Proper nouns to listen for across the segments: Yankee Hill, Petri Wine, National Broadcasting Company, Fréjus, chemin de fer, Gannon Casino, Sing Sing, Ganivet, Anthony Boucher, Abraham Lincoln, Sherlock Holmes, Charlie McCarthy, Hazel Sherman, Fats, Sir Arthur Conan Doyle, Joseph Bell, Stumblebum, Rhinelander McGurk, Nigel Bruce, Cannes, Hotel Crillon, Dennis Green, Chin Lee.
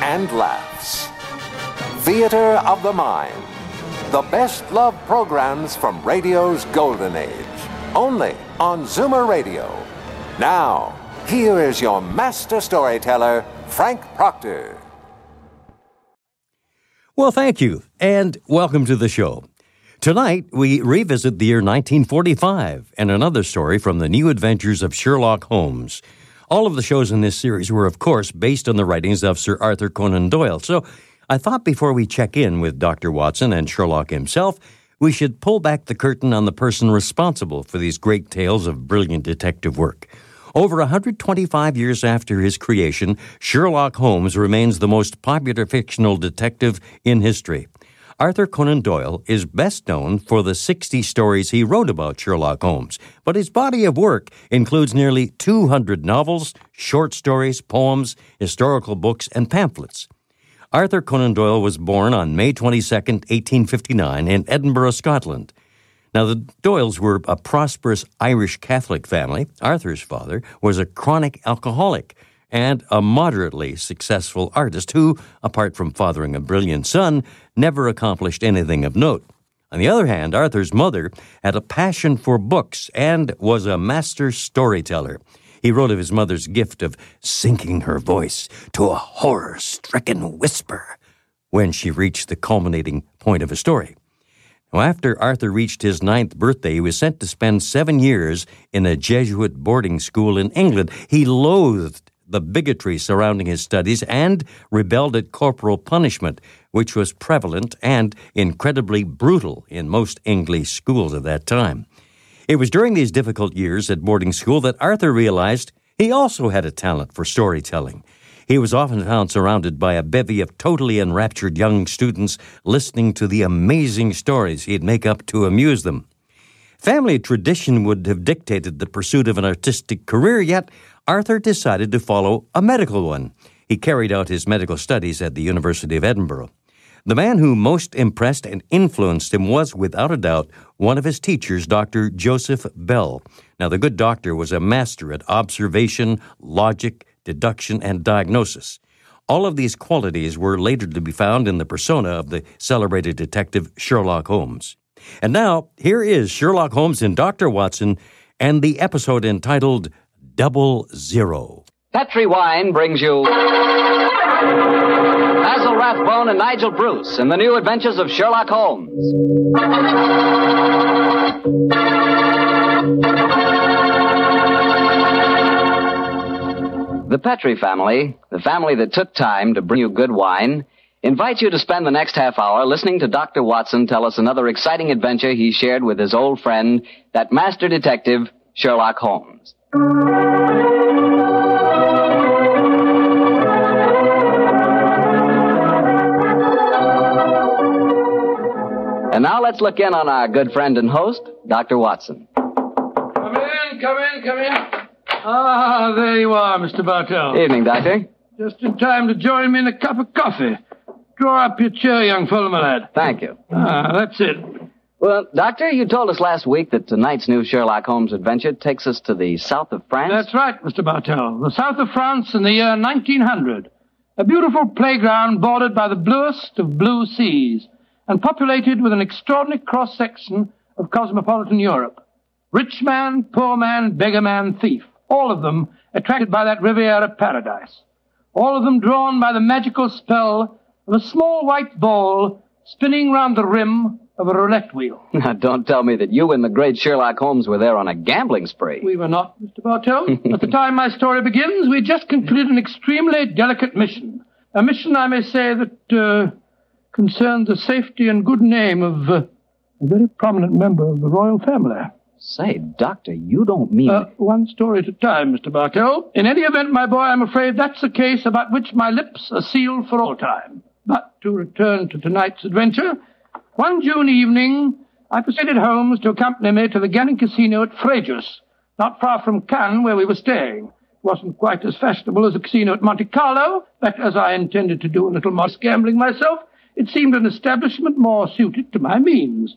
and laughs. Theater of the Mind. The best-loved programs from radio's golden age. Only on Zoomer Radio. Now, here is your master storyteller, Frank Proctor. Well, thank you, and welcome to the show. Tonight, we revisit the year 1945 and another story from The New Adventures of Sherlock Holmes. All of the shows in this series were, of course, based on the writings of Sir Arthur Conan Doyle, so I thought before we check in with Dr. Watson and Sherlock himself, we should pull back the curtain on the person responsible for these great tales of brilliant detective work. Over 125 years after his creation, Sherlock Holmes remains the most popular fictional detective in history. Arthur Conan Doyle is best known for the 60 stories he wrote about Sherlock Holmes, but his body of work includes nearly 200 novels, short stories, poems, historical books, and pamphlets. Arthur Conan Doyle was born on May 22, 1859, in Edinburgh, Scotland. Now, the Doyles were a prosperous Irish Catholic family. Arthur's father was a chronic alcoholic and a moderately successful artist who, apart from fathering a brilliant son, never accomplished anything of note. On the other hand, Arthur's mother had a passion for books and was a master storyteller. He wrote of his mother's gift of sinking her voice to a horror-stricken whisper when she reached the culminating point of a story. Now, after Arthur reached his 9th birthday, he was sent to spend 7 years in a Jesuit boarding school in England. He loathed the bigotry surrounding his studies and rebelled at corporal punishment, which was prevalent and incredibly brutal in most English schools at that time. It was during these difficult years at boarding school that Arthur realized he also had a talent for storytelling. He was often found surrounded by a bevy of totally enraptured young students listening to the amazing stories he'd make up to amuse them. Family tradition would have dictated the pursuit of an artistic career, yet Arthur decided to follow a medical one. He carried out his medical studies at the University of Edinburgh. The man who most impressed and influenced him was, without a doubt, one of his teachers, Dr. Joseph Bell. Now, the good doctor was a master at observation, logic, deduction, and diagnosis. All of these qualities were later to be found in the persona of the celebrated detective Sherlock Holmes. And now, here is Sherlock Holmes and Dr. Watson and the episode entitled Double Zero. Petri Wine brings you Basil Rathbone and Nigel Bruce in The New Adventures of Sherlock Holmes. The Petri family, the family that took time to bring you good wine, invites you to spend the next half hour listening to Dr. Watson tell us another exciting adventure he shared with his old friend, that master detective, Sherlock Holmes. And now let's look in on our good friend and host, Dr. Watson. Come in, come in, come in. Ah, there you are, Mr. Bartell. Evening, Doctor. Just in time to join me in a cup of coffee. Draw up your chair, young fellow, my lad. Thank you. Ah, that's it. Well, Doctor, you told us last week that tonight's new Sherlock Holmes adventure takes us to the south of France. That's right, Mr. Bartell. The south of France in the year 1900. A beautiful playground bordered by the bluest of blue seas and populated with an extraordinary cross-section of cosmopolitan Europe. Rich man, poor man, beggar man, thief. All of them attracted by that Riviera paradise. All of them drawn by the magical spell of a small white ball spinning round the rim of a roulette wheel. Now, don't tell me that you and the great Sherlock Holmes were there on a gambling spree. We were not, Mr. Bartell. At the time my story begins, we just concluded an extremely delicate mission. A mission, I may say, that concerned the safety and good name of a very prominent member of the royal family. Say, Doctor, you don't mean... one story at a time, Mr. Barkell. In any event, my boy, I'm afraid that's a case about which my lips are sealed for all time. But to return to tonight's adventure, one June evening, I persuaded Holmes to accompany me to the Gannon Casino at Fréjus, not far from Cannes, where we were staying. It wasn't quite as fashionable as the casino at Monte Carlo, but as I intended to do a little more gambling myself, it seemed an establishment more suited to my means.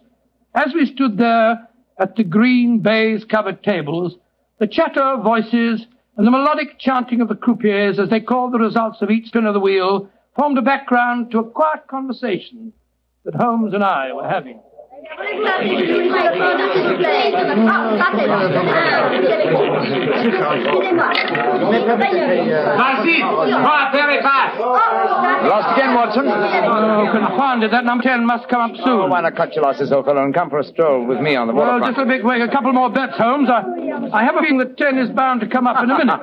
As we stood there at the green baize-covered tables, the chatter of voices and the melodic chanting of the croupiers as they called the results of each turn of the wheel formed a background to a quiet conversation that Holmes and I were having. Lost again, Watson. Oh, confounded. That number 10 must come up soon. Oh, why not cut your losses, old fellow, and come for a stroll with me on the waterfront? Well, just a big way. A couple more bets, Holmes. I have a feeling that 10 is bound to come up in a minute.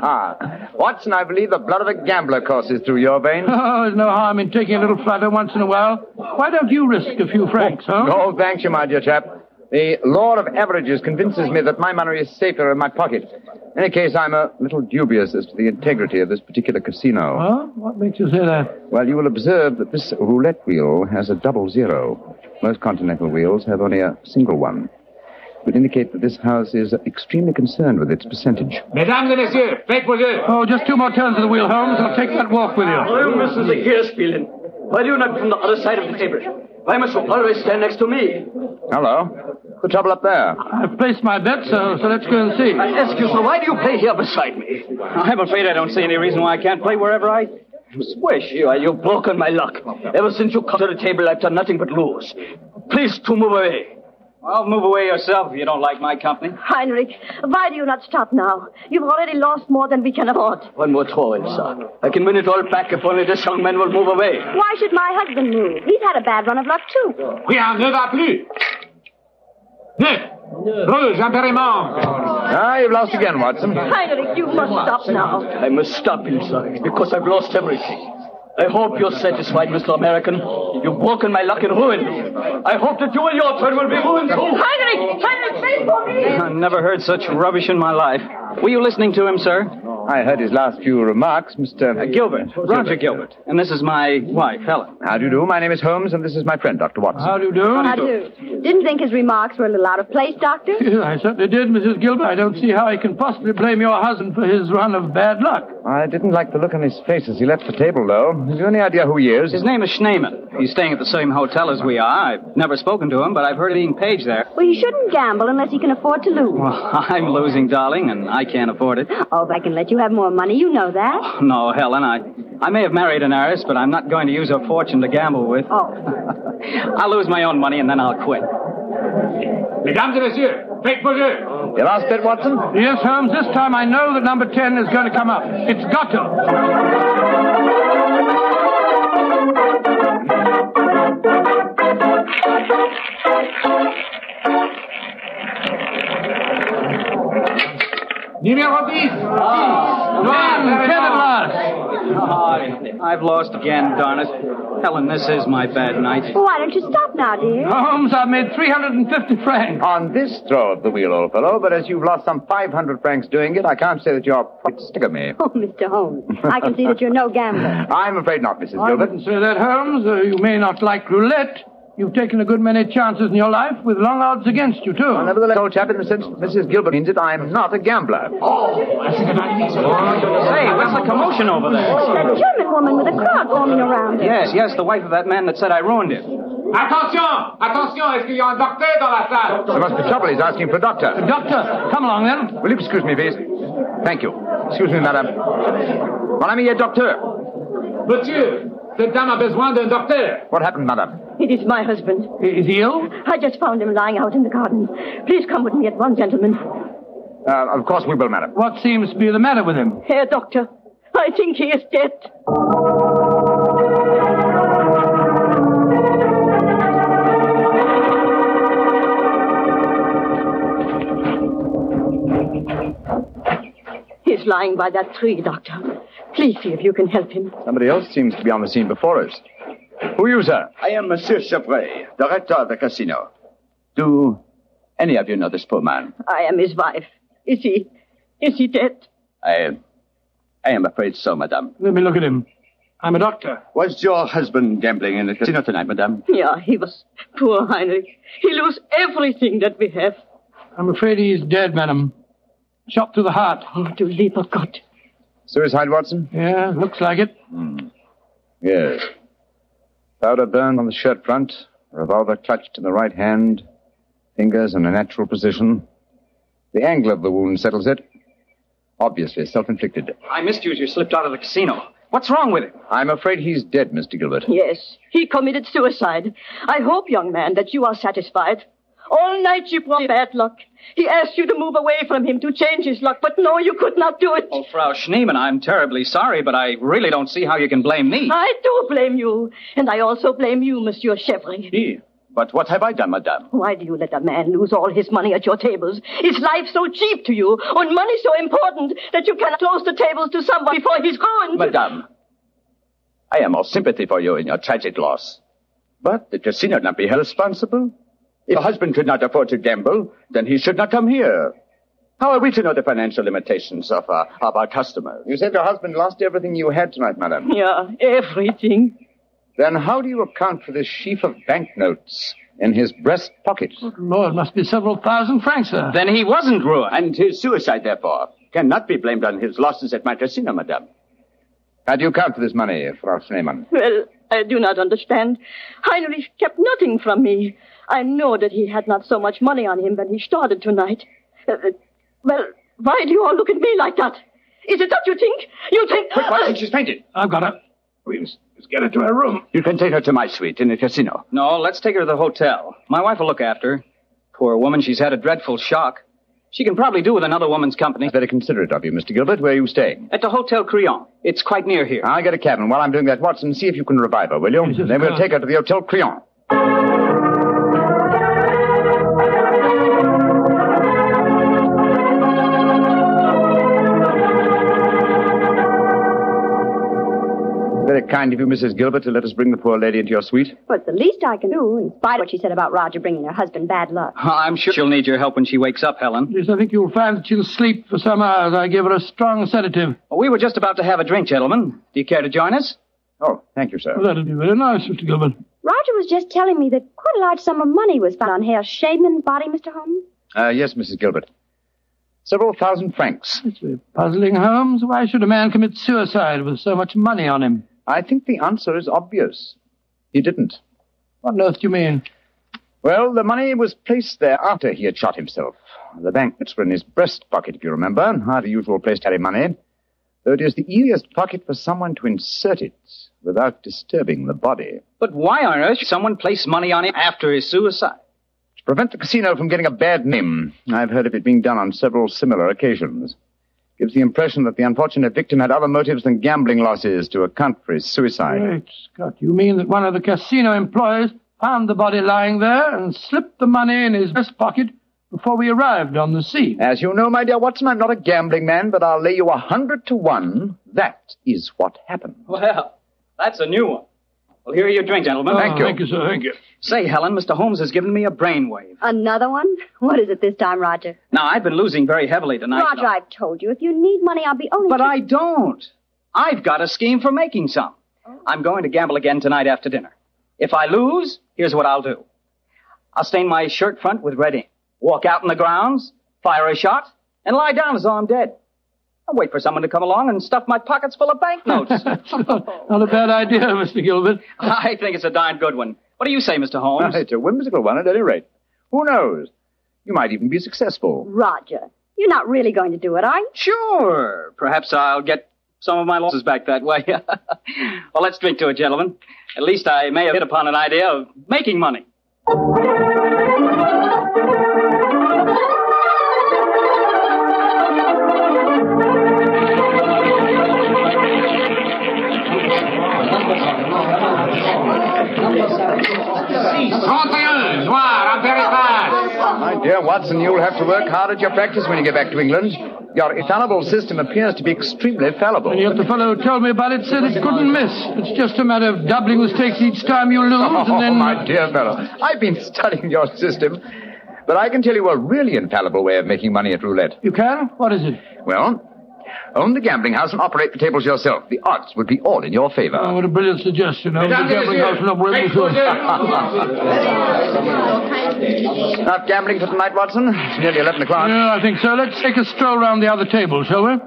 Watson, I believe the blood of a gambler courses through your veins. Oh, there's no harm in taking a little flutter once in a while. Why don't you risk a few francs, Holmes? Oh, thank you, my dear chap. The law of averages convinces me that my money is safer in my pocket. In any case, I'm a little dubious as to the integrity of this particular casino. Huh? What makes you say that? Well, you will observe that this roulette wheel has a 00. Most continental wheels have only a single one. It would indicate that this house is extremely concerned with its percentage. Mesdames et messieurs, faites vos jeux. Oh, just two more turns of the wheel, Holmes. I'll take that walk with you. Oh, Mrs. Aguirre-Spielin. Why do you not from the other side of the table? Why must you always stand next to me? Hello. The trouble up there? I've placed my bet, so let's go and see. I ask you, so why do you play here beside me? I'm afraid I don't see any reason why I can't play wherever I... Swish, you've broken my luck. Ever since you come to the table, I've done nothing but lose. Please to move away. Well, move away yourself if you don't like my company. Heinrich, why do you not stop now? You've already lost more than we can afford. One more throw, sir. I can win it all back if only this young man will move away. Why should my husband move? He's had a bad run of luck, too. We are never plus. Neuf. Rouge, impériment. Ah, you've lost again, Watson. Heinrich, you must stop now. I must stop, sir, because I've lost everything. I hope you're satisfied, Mr. American. You've broken my luck and ruined me. I hope that you and your turn will be ruined too. Heinrich! Heinrich, wait for me! I never heard such rubbish in my life. Were you listening to him, sir? I heard his last few remarks, Mr... Gilbert. Roger Gilbert. And this is my wife, Helen. How do you do? My name is Holmes, and this is my friend, Dr. Watson. How do you do? How do you do? Didn't think his remarks were a little out of place, Doctor? Yeah, I certainly did, Mrs. Gilbert. I don't see how I can possibly blame your husband for his run of bad luck. I didn't like the look on his face as he left the table, though. Have you any idea who he is? His name is Schneeman. He's staying at the same hotel as we are. I've never spoken to him, but I've heard of being paged there. Well, you shouldn't gamble unless you can afford to lose. Well, I'm losing, darling, and I can't afford it. Oh, if I can let you have more money, you know that. Oh, no, Helen, I may have married an heiress, but I'm not going to use her fortune to gamble with. Oh. I'll lose my own money, and then I'll quit. Mesdames et messieurs, faites vos jeux. Your last bet, Watson? Yes, Holmes, this time I know that number 10 is going to come up. It's got to. Numero 10. I've lost again, darn it. Helen, this is my bad night. Well, why don't you stop now, dear? Holmes, I've made 350 francs. On this throw of the wheel, old fellow, but as you've lost some 500 francs doing it, I can't say that you're profits stick of me. Oh, Mr. Holmes, I can see that you're no gambler. I'm afraid not, Mrs. Gilbert. I wouldn't say that, Holmes. You may not like roulette. You've taken a good many chances in your life with long odds against you, too. Well, nevertheless, old chap, in the sense Mrs. Gilbert means it, I'm not a gambler. Oh, that's a good idea. Hey, what's the commotion over there? It's that German woman with a crowd forming around her. Yes, the wife of that man that said I ruined it. Attention! Est-ce qu'il y a un docteur dans la salle? There must be trouble. He's asking for a doctor. A doctor? Come along, then. Will you excuse me, please? Thank you. Excuse me, madame. Mon ami est docteur. Monsieur, cette dame a besoin d'un docteur. What happened, madame? It is my husband. Is he ill? I just found him lying out in the garden. Please come with me at once, gentlemen. Of course we will, madam. What seems to be the matter with him? Herr Doctor, I think he is dead. He's lying by that tree, Doctor. Please see if you can help him. Somebody else seems to be on the scene before us. Who are you, sir? I am Monsieur Chevray, director of the casino. Do Any of you know this poor man? I am his wife. Is he dead? I am afraid so, madame. Let me look at him. I'm a doctor. Was your husband gambling in the casino tonight, madame? Yeah, he was. Poor Heinrich. He lost everything that we have. I'm afraid he is dead, madam. Shot through the heart. Oh, to leap of God. Suicide, Watson? Yeah, looks like it. Yes. Powder burned on the shirt front, revolver clutched in the right hand, fingers in a natural position. The angle of the wound settles it. Obviously self-inflicted. I missed you as you slipped out of the casino. What's wrong with him? I'm afraid he's dead, Mr. Gilbert. Yes, he committed suicide. I hope, young man, that you are satisfied. All night you brought bad luck. He asked you to move away from him, to change his luck, but no, you could not do it. Oh, Frau Schneemann, I'm terribly sorry, but I really don't see how you can blame me. I do blame you, and I also blame you, Monsieur Chevry. Yeah. But what have I done, madame? Why do you let a man lose all his money at your tables? Is life so cheap to you, and money so important, that you cannot close the tables to someone before he's ruined? Madame, I am all sympathy for you in your tragic loss. But the casino should not be held responsible. If your husband could not afford to gamble, then he should not come here. How are we to know the financial limitations of our customers? You said your husband lost everything you had tonight, madame. Yeah, everything. Then how do you account for this sheaf of banknotes in his breast pocket? Oh, Lord, must be several thousand francs, sir. Then he wasn't ruined. And his suicide, therefore, cannot be blamed on his losses at my casino, madame. How do you account for this money, Frau Schneemann? Well, I do not understand. Heinrich kept nothing from me. I know that he had not so much money on him when he started tonight. Well, why do you all look at me like that? Is it that you think? You think... Quick, Watson, she's fainted. I've got her. Let's get her to her room. You can take her to my suite in the casino. No, let's take her to the hotel. My wife will look after her. Poor woman, she's had a dreadful shock. She can probably do with another woman's company. Very considerate of you, Mr. Gilbert. Where are you staying? At the Hotel Crillon. It's quite near here. I'll get a cabin. While I'm doing that, Watson, see if you can revive her, will you? Yes, then we'll take her to the Hotel Crillon. Very kind of you, Mrs. Gilbert, to let us bring the poor lady into your suite. Well, it's the least I can do, in spite of what she said about Roger bringing her husband bad luck. Oh, I'm sure she'll need your help when she wakes up, Helen. Yes, I think you'll find that she'll sleep for some hours. I gave her a strong sedative. Well, we were just about to have a drink, gentlemen. Do you care to join us? Oh, thank you, sir. Well, that'll be very nice, Mr. Gilbert. Roger was just telling me that quite a large sum of money was found on Herr Schneemann's body, Mr. Holmes. Yes, Mrs. Gilbert. Several thousand francs. That's very puzzling, Holmes. Why should a man commit suicide with so much money on him? I think the answer is obvious. He didn't. What on earth do you mean? Well, the money was placed there after he had shot himself. The banknotes were in his breast pocket, if you remember. Not a usual place to carry money. Though it is the easiest pocket for someone to insert it without disturbing the body. But why on earth should someone place money on him after his suicide? To prevent the casino from getting a bad name. I've heard of it being done on several similar occasions. Gives the impression that the unfortunate victim had other motives than gambling losses to account for his suicide. Great Scott, you mean that one of the casino employees found the body lying there and slipped the money in his breast pocket before we arrived on the scene? As you know, my dear Watson, I'm not a gambling man, but I'll lay you 100 to 1. That is what happened. Well, that's a new one. Well, here are your drink, gentlemen. Oh, thank you. Thank you, sir. Thank you. Say, Helen, Mr. Holmes has given me a brainwave. Another one? What is it this time, Roger? Now, I've been losing very heavily tonight. Roger, no. I've told you, if you need money, I'll be only... But I don't. I've got a scheme for making some. Oh. I'm going to gamble again tonight after dinner. If I lose, here's what I'll do. I'll stain my shirt front with red ink, walk out in the grounds, fire a shot, and lie down as though I'm dead. I'll wait for someone to come along and stuff my pockets full of banknotes. Not a bad idea, Mr. Gilbert. I think it's a darn good one. What do you say, Mr. Holmes? It's a whimsical one, at any rate. Who knows? You might even be successful. Roger, you're not really going to do it, are you? Sure. Perhaps I'll get some of my losses back that way. Well, let's drink to it, gentlemen. At least I may have hit upon an idea of making money. My dear Watson, you'll have to work hard at your practice when you get back to England. Your infallible system appears to be extremely fallible. And yet the fellow who told me about it said it couldn't miss. It's just a matter of doubling the stakes each time you lose, and then... Oh, my dear fellow, I've been studying your system. But I can tell you a really infallible way of making money at roulette. You can? What is it? Well, own the gambling house and operate the tables yourself. The odds would be all in your favor. Oh, what a brilliant suggestion. Own the gambling house and operate the Not gambling for tonight, Watson? It's nearly 11 o'clock. Yeah, I think so. Let's take a stroll round the other table, shall we?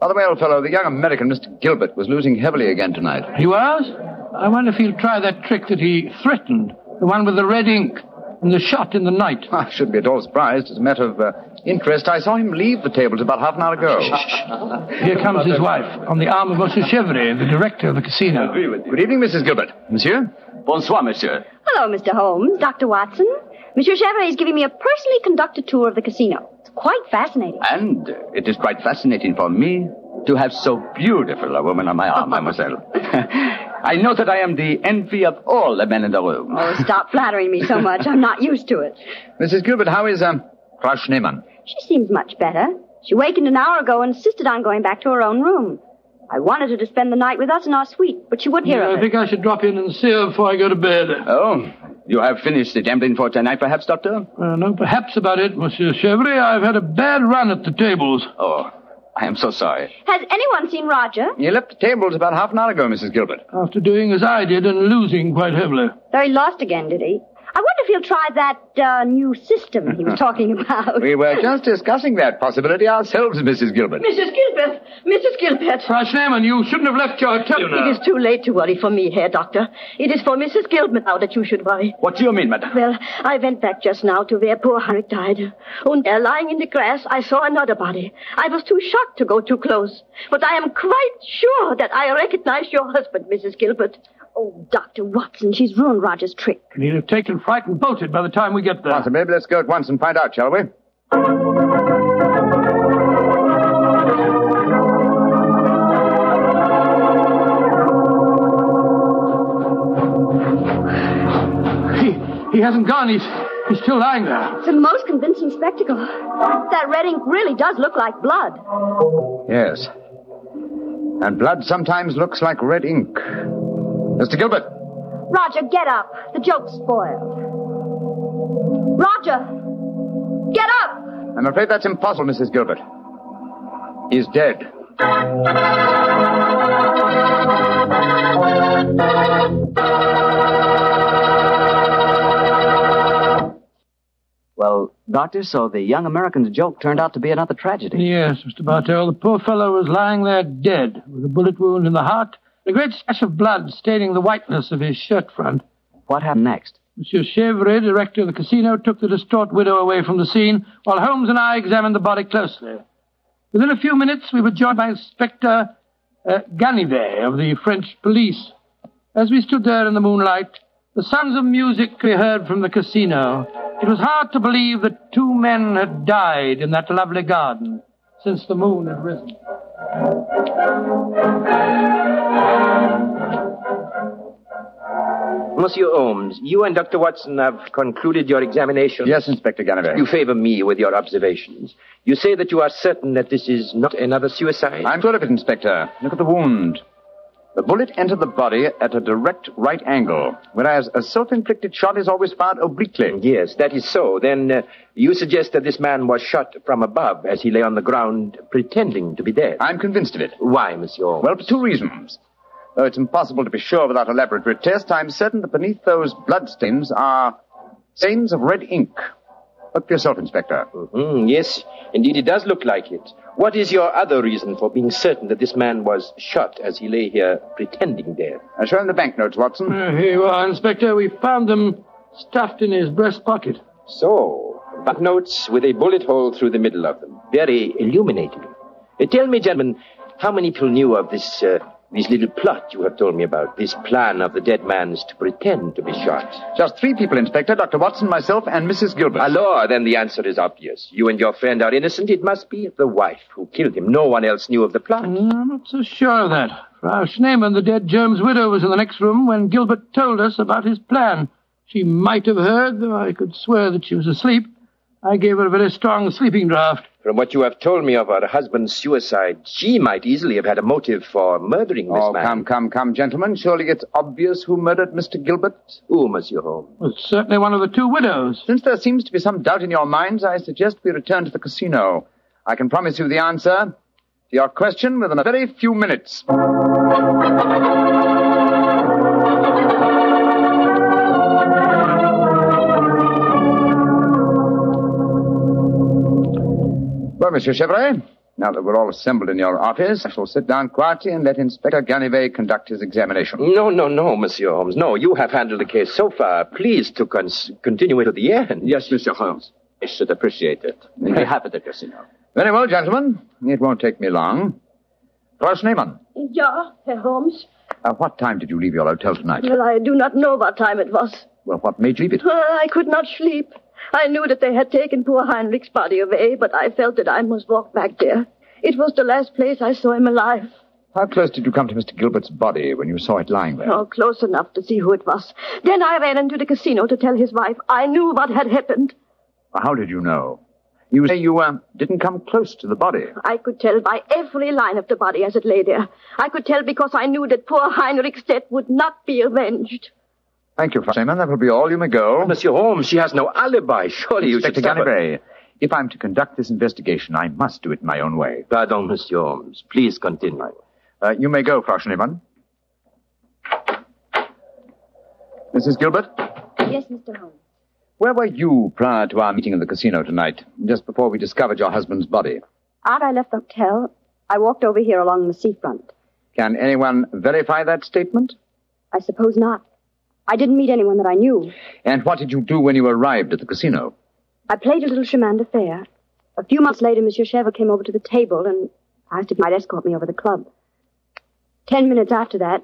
By the way, old fellow, the young American, Mr. Gilbert, was losing heavily again tonight. He was? I wonder if he'll try that trick that he threatened, the one with the red ink and the shot in the night. I shouldn't be at all surprised. As a matter of interest, I saw him leave the tables about half an hour ago. Shh. Here comes his wife on the arm of Monsieur Chevry, the director of the casino. Good evening, Mrs. Gilbert. Monsieur? Bonsoir, monsieur. Hello, Mr. Holmes. Dr. Watson. Monsieur Chevry is giving me a personally conducted tour of the casino. Quite fascinating. And it is quite fascinating for me to have so beautiful a woman on my arm, mademoiselle. I know that I am the envy of all the men in the room. Oh, stop flattering me so much. I'm not used to it. Mrs. Gilbert, how is Frau Schneemann? She seems much better. She wakened an hour ago and insisted on going back to her own room. I wanted her to spend the night with us in our suite, but she wouldn't hear of it. I think I should drop in and see her before I go to bed. Oh, you have finished the gambling for tonight, perhaps, Doctor? No, perhaps about it, Monsieur Chevry. I've had a bad run at the tables. Oh, I am so sorry. Has anyone seen Roger? He left the tables about half an hour ago, Mrs. Gilbert. After doing as I did and losing quite heavily. So he lost again, did he? I wonder if he'll try that new system he was talking about. We were just discussing that possibility ourselves, Mrs. Gilbert. Mrs. Gilbert! Mrs. Gilbert! Frau Schneemann, you shouldn't have left your hotel. It is too late to worry for me, Herr Doctor. It is for Mrs. Gilbert now that you should worry. What do you mean, madam? Well, I went back just now to where poor Harriet died. And there, lying in the grass, I saw another body. I was too shocked to go too close. But I am quite sure that I recognize your husband, Mrs. Gilbert. Oh, Dr. Watson, she's ruined Roger's trick. And he'll have taken fright and bolted by the time we get there. Watson, maybe let's go at once and find out, shall we? He hasn't gone. He's still lying there. It's a most convincing spectacle. That red ink really does look like blood. Yes. And blood sometimes looks like red ink. Mr. Gilbert. Roger, get up. The joke's spoiled. Roger, get up. I'm afraid that's impossible, Mrs. Gilbert. He's dead. Well, Doctor, so the young American's joke turned out to be another tragedy. Yes, Mr. Bartell. The poor fellow was lying there dead with a bullet wound in the heart. A great splash of blood staining the whiteness of his shirt front. What happened next? Monsieur Chevry, director of the casino, took the distraught widow away from the scene, while Holmes and I examined the body closely. Within a few minutes, we were joined by Inspector Ganivet of the French police. As we stood there in the moonlight, the sounds of music we heard from the casino. It was hard to believe that two men had died in that lovely garden since the moon had risen. Monsieur Holmes, you and Dr. Watson have concluded your examination. Yes, Inspector Ganivet. You favor me with your observations. You say that you are certain that this is not another suicide? I'm sure of it, Inspector. Look at the wound. The bullet entered the body at a direct right angle, whereas a self-inflicted shot is always fired obliquely. Yes, that is so. Then you suggest that this man was shot from above as he lay on the ground pretending to be dead. I'm convinced of it. Why, Monsieur? Well, for two reasons. Though it's impossible to be sure without a laboratory test, I'm certain that beneath those bloodstains are stains of red ink. Look yourself, Inspector. Mm-hmm. Yes, indeed, it does look like it. What is your other reason for being certain that this man was shot as he lay here pretending dead? I show him the banknotes, Watson. Here you are, Inspector. We found them stuffed in his breast pocket. So, banknotes with a bullet hole through the middle of them. Very illuminating. Tell me, gentlemen, how many people knew of this... This little plot you have told me about, this plan of the dead man's to pretend to be shot. Just three people, Inspector, Dr. Watson, myself, and Mrs. Gilbert. Alors, then the answer is obvious. You and your friend are innocent. It must be the wife who killed him. No one else knew of the plot. I'm not so sure of that. Frau Schneemann, the dead germ's widow, was in the next room when Gilbert told us about his plan. She might have heard, though I could swear that she was asleep. I gave her a very strong sleeping draught. From what you have told me of her husband's suicide, she might easily have had a motive for murdering this man. Oh, come, gentlemen. Surely it's obvious who murdered Mr. Gilbert? Who, Monsieur Holmes? Well, it's certainly one of the two widows. Since there seems to be some doubt in your minds, I suggest we return to the casino. I can promise you the answer to your question within a very few minutes. Well, Monsieur Chevrolet, now that we're all assembled in your office, I shall sit down quietly and let Inspector Ganivet conduct his examination. No, Monsieur Holmes. No, you have handled the case so far. Please to continue it to the end. Yes, Monsieur Holmes. I should appreciate it. We'll be happy to casino. Very well, gentlemen. It won't take me long. Frau Schneemann. Yeah, Herr Holmes. What time did you leave your hotel tonight? Well, I do not know what time it was. Well, what made you leave it? Well, I could not sleep. I knew that they had taken poor Heinrich's body away, but I felt that I must walk back there. It was the last place I saw him alive. How close did you come to Mr. Gilbert's body when you saw it lying there? Oh, close enough to see who it was. Then I ran into the casino to tell his wife. I knew what had happened. How did you know? You say you didn't come close to the body. I could tell by every line of the body as it lay there. I could tell because I knew that poor Heinrich's death would not be avenged. Thank you, Frau Schneemann. That will be all. You may go. Monsieur Holmes, she has no alibi. Surely you should stop her. If I'm to conduct this investigation, I must do it my own way. Pardon, Monsieur Holmes. Please continue. You may go, Frau Schneemann. Mrs. Gilbert? Yes, Mr. Holmes. Where were you prior to our meeting in the casino tonight, just before we discovered your husband's body? After I left the hotel, I walked over here along the seafront. Can anyone verify that statement? I suppose not. I didn't meet anyone that I knew. And what did you do when you arrived at the casino? I played a little chemin de fer. A few months later, Monsieur Chevrolet came over to the table and asked if he might escort me over the club. 10 minutes after that,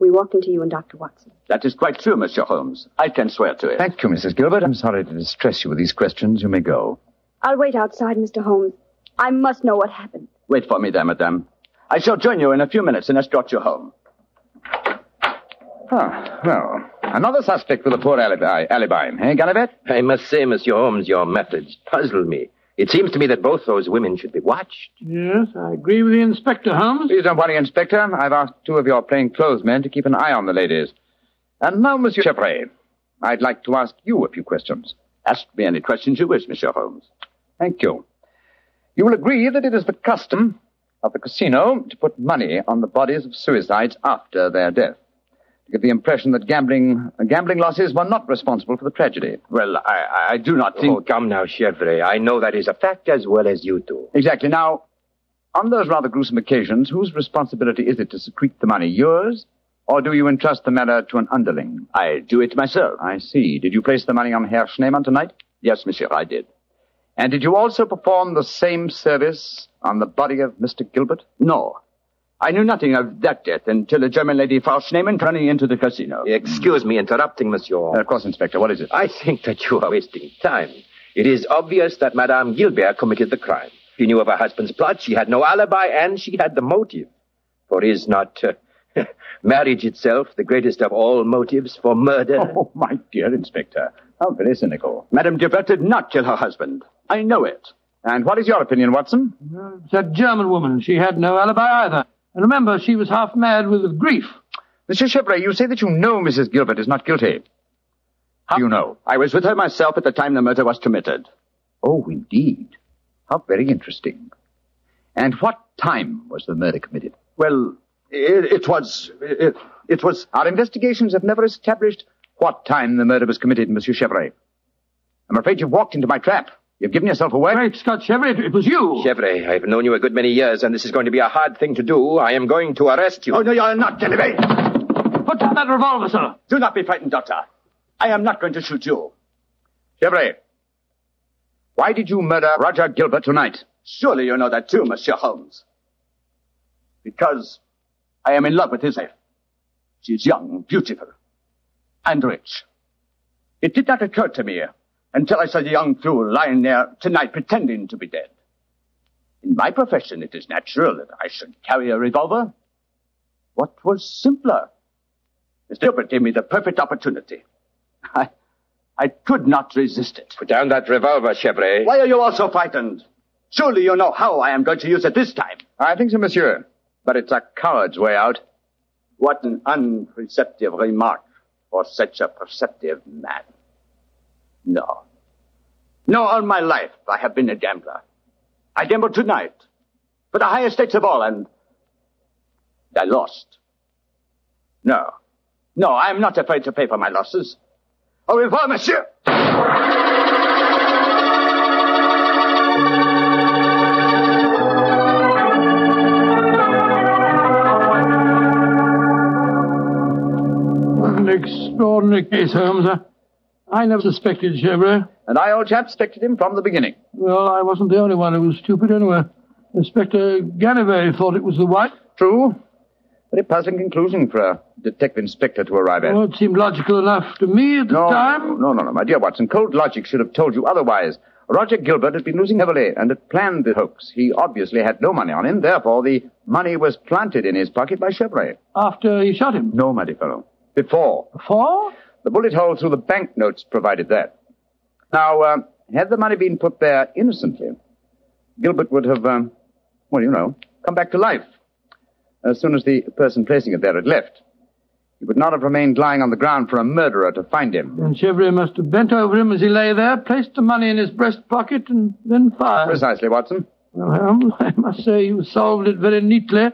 we walked into you and Dr. Watson. That is quite true, Monsieur Holmes. I can swear to it. Thank you, Mrs. Gilbert. I'm sorry to distress you with these questions. You may go. I'll wait outside, Mr. Holmes. I must know what happened. Wait for me there, madame. I shall join you in a few minutes and escort you home. Ah, well, another suspect with a poor alibi, eh, Ganivet? I must say, Monsieur Holmes, your methods puzzle me. It seems to me that both those women should be watched. Yes, I agree with the Inspector, Holmes. Please don't worry, Inspector. I've asked two of your plainclothes men to keep an eye on the ladies. And now, Monsieur Chevrolet, I'd like to ask you a few questions. Ask me any questions you wish, Monsieur Holmes. Thank you. You will agree that it is the custom of the casino to put money on the bodies of suicides after their death. To give the impression that gambling losses were not responsible for the tragedy. Well, I do not think... Oh, come now, Chevrolet. I know that is a fact as well as you do. Exactly. Now, on those rather gruesome occasions, whose responsibility is it to secrete the money? Yours? Or do you entrust the matter to an underling? I do it myself. I see. Did you place the money on Herr Schneemann tonight? Yes, monsieur, I did. And did you also perform the same service on the body of Mr. Gilbert? No. I knew nothing of that death until a German lady, Frau Schneemann, running into the casino. Excuse me interrupting, Monsieur. Of course, Inspector. What is it? I think that you are wasting time. It is obvious that Madame Gilbert committed the crime. She knew of her husband's plot, she had no alibi, and she had the motive. For is not marriage itself the greatest of all motives for murder? Oh, my dear Inspector, how very cynical. Madame Gilbert did not kill her husband. I know it. And what is your opinion, Watson? That German woman, she had no alibi either. And remember, she was half mad with grief. Mr. Chevrolet, you say that you know Mrs. Gilbert is not guilty. How do you know? I was with her myself at the time the murder was committed. Oh, indeed. How very interesting. And what time was the murder committed? Well, it was... Our investigations have never established what time the murder was committed, Monsieur Chevrolet. I'm afraid you've walked into my trap. You've given yourself away. Great Scott, Chevrolet, it was you. Chevrolet, I've known you a good many years, and this is going to be a hard thing to do. I am going to arrest you. Oh, no, you're not, Ganivet. Put down that revolver, sir. Do not be frightened, Doctor. I am not going to shoot you. Chevrolet, why did you murder Roger Gilbert tonight? Surely you know that too, Monsieur Holmes. Because I am in love with his wife. She is young, beautiful, and rich. It did not occur to me until I saw the young fool lying there tonight pretending to be dead. In my profession, it is natural that I should carry a revolver. What was simpler? Mr. Gilbert gave me the perfect opportunity. I I could not resist it. Put down that revolver, Chevrolet. Why are you all so frightened? Surely you know how I am going to use it this time. I think so, monsieur. But it's a coward's way out. What an unperceptive remark for such a perceptive man. No, all my life I have been a gambler. I gambled tonight for the highest stakes of all, and I lost. No, I'm not afraid to pay for my losses. Au revoir, monsieur! What an extraordinary case, Holmes. I never suspected Chevrolet. And I, old chap, suspected him from the beginning. Well, I wasn't the only one who was stupid anyway. Inspector Ganivet thought it was the wife. True. Very puzzling conclusion for a detective inspector to arrive at. Well, it seemed logical enough to me at the time. No, my dear Watson. Cold logic should have told you otherwise. Roger Gilbert had been losing heavily and had planned the hoax. He obviously had no money on him. Therefore, the money was planted in his pocket by Chevrolet. After he shot him? No, my dear fellow. Before. Before? The bullet hole through the banknotes provided that. Now, had the money been put there innocently, Gilbert would have, come back to life. As soon as the person placing it there had left. He would not have remained lying on the ground for a murderer to find him. And Chevrolet must have bent over him as he lay there, placed the money in his breast pocket, and then fired. Precisely, Watson. Well, Holmes, I must say you solved it very neatly.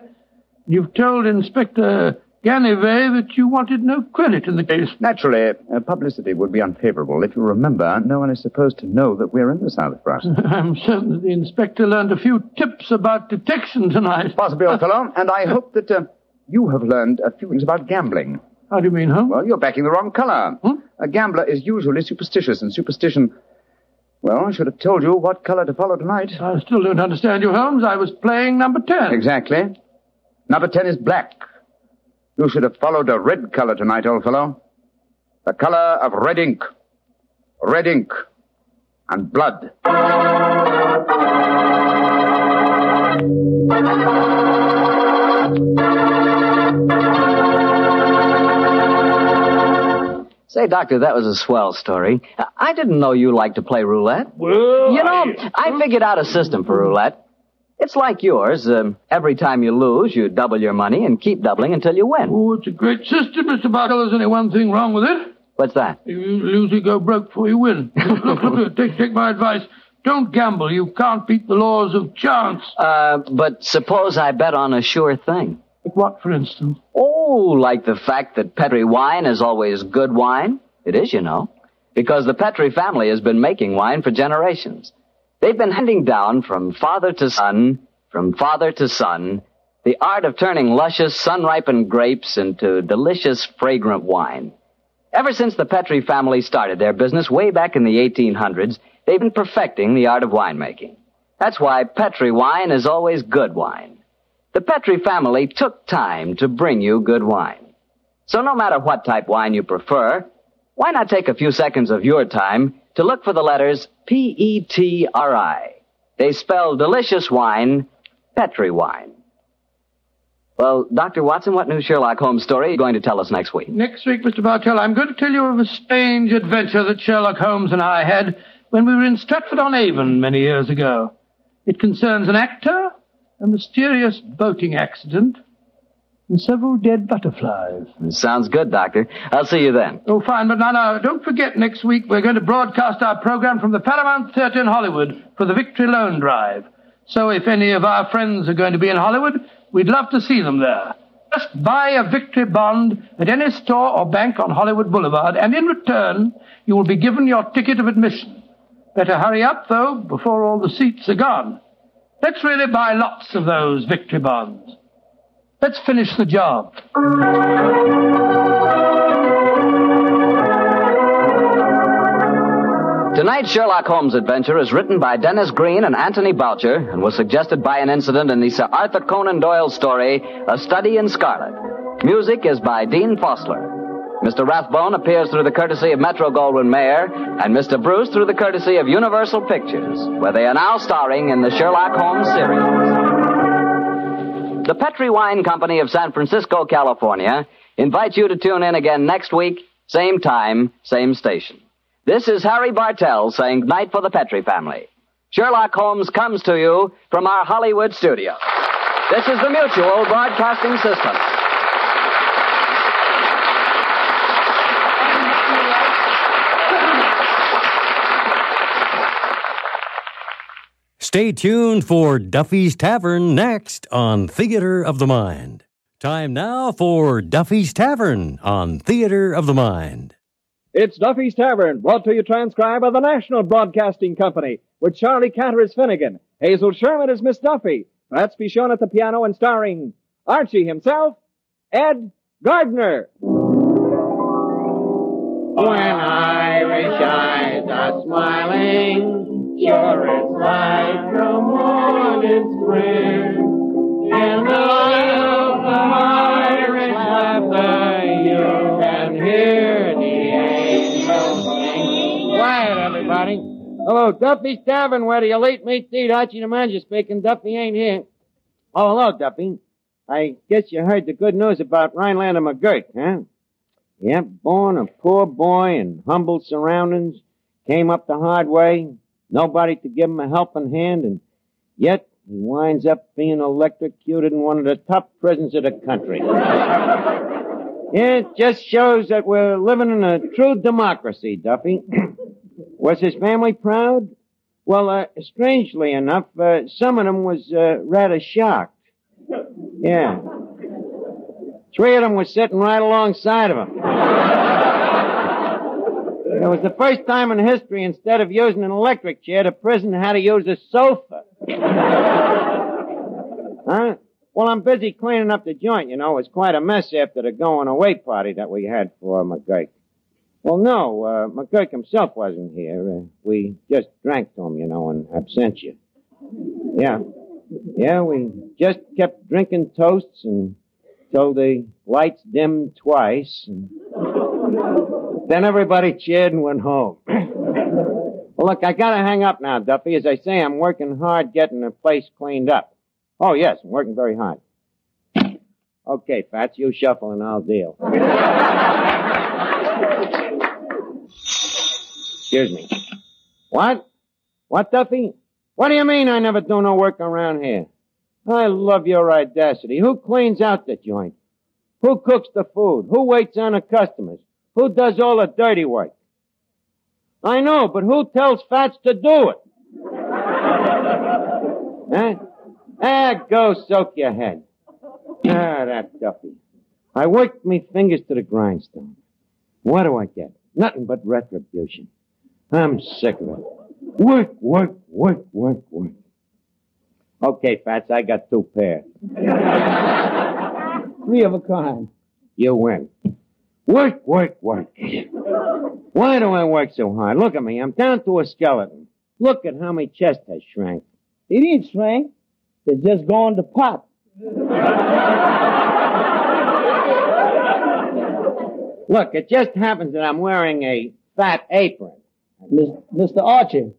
You've told Inspector Ganivet that you wanted no credit in the case. Naturally, publicity would be unfavorable. If you remember, no one is supposed to know that we're in this house for us. I'm certain that the inspector learned a few tips about detection tonight. Possibly, old fellow. And I hope that you have learned a few things about gambling. How do you mean, huh? Well, you're backing the wrong color. Hmm? A gambler is usually superstitious, and superstition... Well, I should have told you what color to follow tonight. I still don't understand you, Holmes. I was playing number 10. Exactly. Number 10 is black. You should have followed a red color tonight, old fellow. The color of red ink. Red ink. And blood. Say, Doctor, that was a swell story. I didn't know you liked to play roulette. Well, I figured out a system for roulette. It's like yours. Every time you lose, you double your money and keep doubling until you win. Oh, it's a great system, Mr. Bartell. There's only one thing wrong with it. What's that? You lose, you go broke before you win. Look, take my advice. Don't gamble. You can't beat the laws of chance. But suppose I bet on a sure thing. Like what, for instance? Oh, like the fact that Petri wine is always good wine. It is, because the Petri family has been making wine for generations. They've been handing down from father to son, the art of turning luscious, sun-ripened grapes into delicious, fragrant wine. Ever since the Petri family started their business way back in the 1800s, they've been perfecting the art of winemaking. That's why Petri wine is always good wine. The Petri family took time to bring you good wine. So no matter what type wine you prefer, why not take a few seconds of your time to look for the letters P-E-T-R-I. They spell delicious wine, Petri wine. Well, Dr. Watson, what new Sherlock Holmes story are you going to tell us next week? Next week, Mr. Bartell, I'm going to tell you of a strange adventure that Sherlock Holmes and I had when we were in Stratford-on-Avon many years ago. It concerns an actor, a mysterious boating accident, and several dead butterflies. Sounds good, Doctor. I'll see you then. Oh, fine, but now, don't forget next week we're going to broadcast our program from the Paramount Theater in Hollywood for the Victory Loan Drive. So if any of our friends are going to be in Hollywood, we'd love to see them there. Just buy a Victory Bond at any store or bank on Hollywood Boulevard, and in return, you will be given your ticket of admission. Better hurry up, though, before all the seats are gone. Let's really buy lots of those Victory Bonds. Let's finish the job. Tonight's Sherlock Holmes adventure is written by Dennis Green and Anthony Boucher and was suggested by an incident in the Sir Arthur Conan Doyle story, A Study in Scarlet. Music is by Dean Fossler. Mr. Rathbone appears through the courtesy of Metro-Goldwyn-Mayer and Mr. Bruce through the courtesy of Universal Pictures, where they are now starring in the Sherlock Holmes series. The Petri Wine Company of San Francisco, California, invites you to tune in again next week, same time, same station. This is Harry Bartell saying goodnight for the Petri family. Sherlock Holmes comes to you from our Hollywood studio. This is the Mutual Broadcasting System. Stay tuned for Duffy's Tavern next on Theater of the Mind. Time now for Duffy's Tavern on Theater of the Mind. It's Duffy's Tavern, brought to you transcribed by the National Broadcasting Company, with Charlie Cantor as Finnegan, Hazel Sherman as Miss Duffy, Fats Pichon at the piano, and starring Archie himself, Ed Gardner. When Irish eyes are smiling, sure it's like the morning spring. In the light of the Irish laughter, you can hear the angels sing. Quiet, everybody. Hello, Duffy's Tavern, where the elite meets the Archie the manager speaking. Duffy ain't here. Oh, hello, Duffy. I guess you heard the good news about Rhinelander McGurk, huh? Yep, born a poor boy in humble surroundings, came up the hard way, nobody to give him a helping hand, and yet he winds up being electrocuted in one of the top prisons of the country. It just shows that we're living in a true democracy, Duffy. Was his family proud? Well, strangely enough, some of them was rather shocked. Yeah. 3 of them were sitting right alongside of him. It was the first time in history, instead of using an electric chair, the prison had to use a sofa. Huh? Well, I'm busy cleaning up the joint, you know. It was quite a mess after the going-away party that we had for McGurk. Well, no, McGurk himself wasn't here. We just drank to him, you know, in absentia. Yeah. Yeah, we just kept drinking toasts until the lights dimmed twice. And then everybody cheered and went home. Well, look, I gotta hang up now, Duffy. As I say, I'm working hard getting the place cleaned up. Oh, yes, I'm working very hard. Okay, Fats, you shuffle and I'll deal. Excuse me. What? What, Duffy? What do you mean I never do no work around here? I love your audacity. Who cleans out the joint? Who cooks the food? Who waits on the customers? Who does all the dirty work? I know, but who tells Fats to do it? Huh? Ah, go soak your head. Ah, that Duffy. I worked me fingers to the grindstone. What do I get? Nothing but retribution. I'm sick of it. Work, work, work, work, work. Okay, Fats, I got 2 pairs. 3 of a kind. You win. Work, work, work. Why do I work so hard? Look at me. I'm down to a skeleton. Look at how my chest has shrank. It ain't shrank. It's just gone to pop. Look, it just happens that I'm wearing a fat apron. Mr. Archie,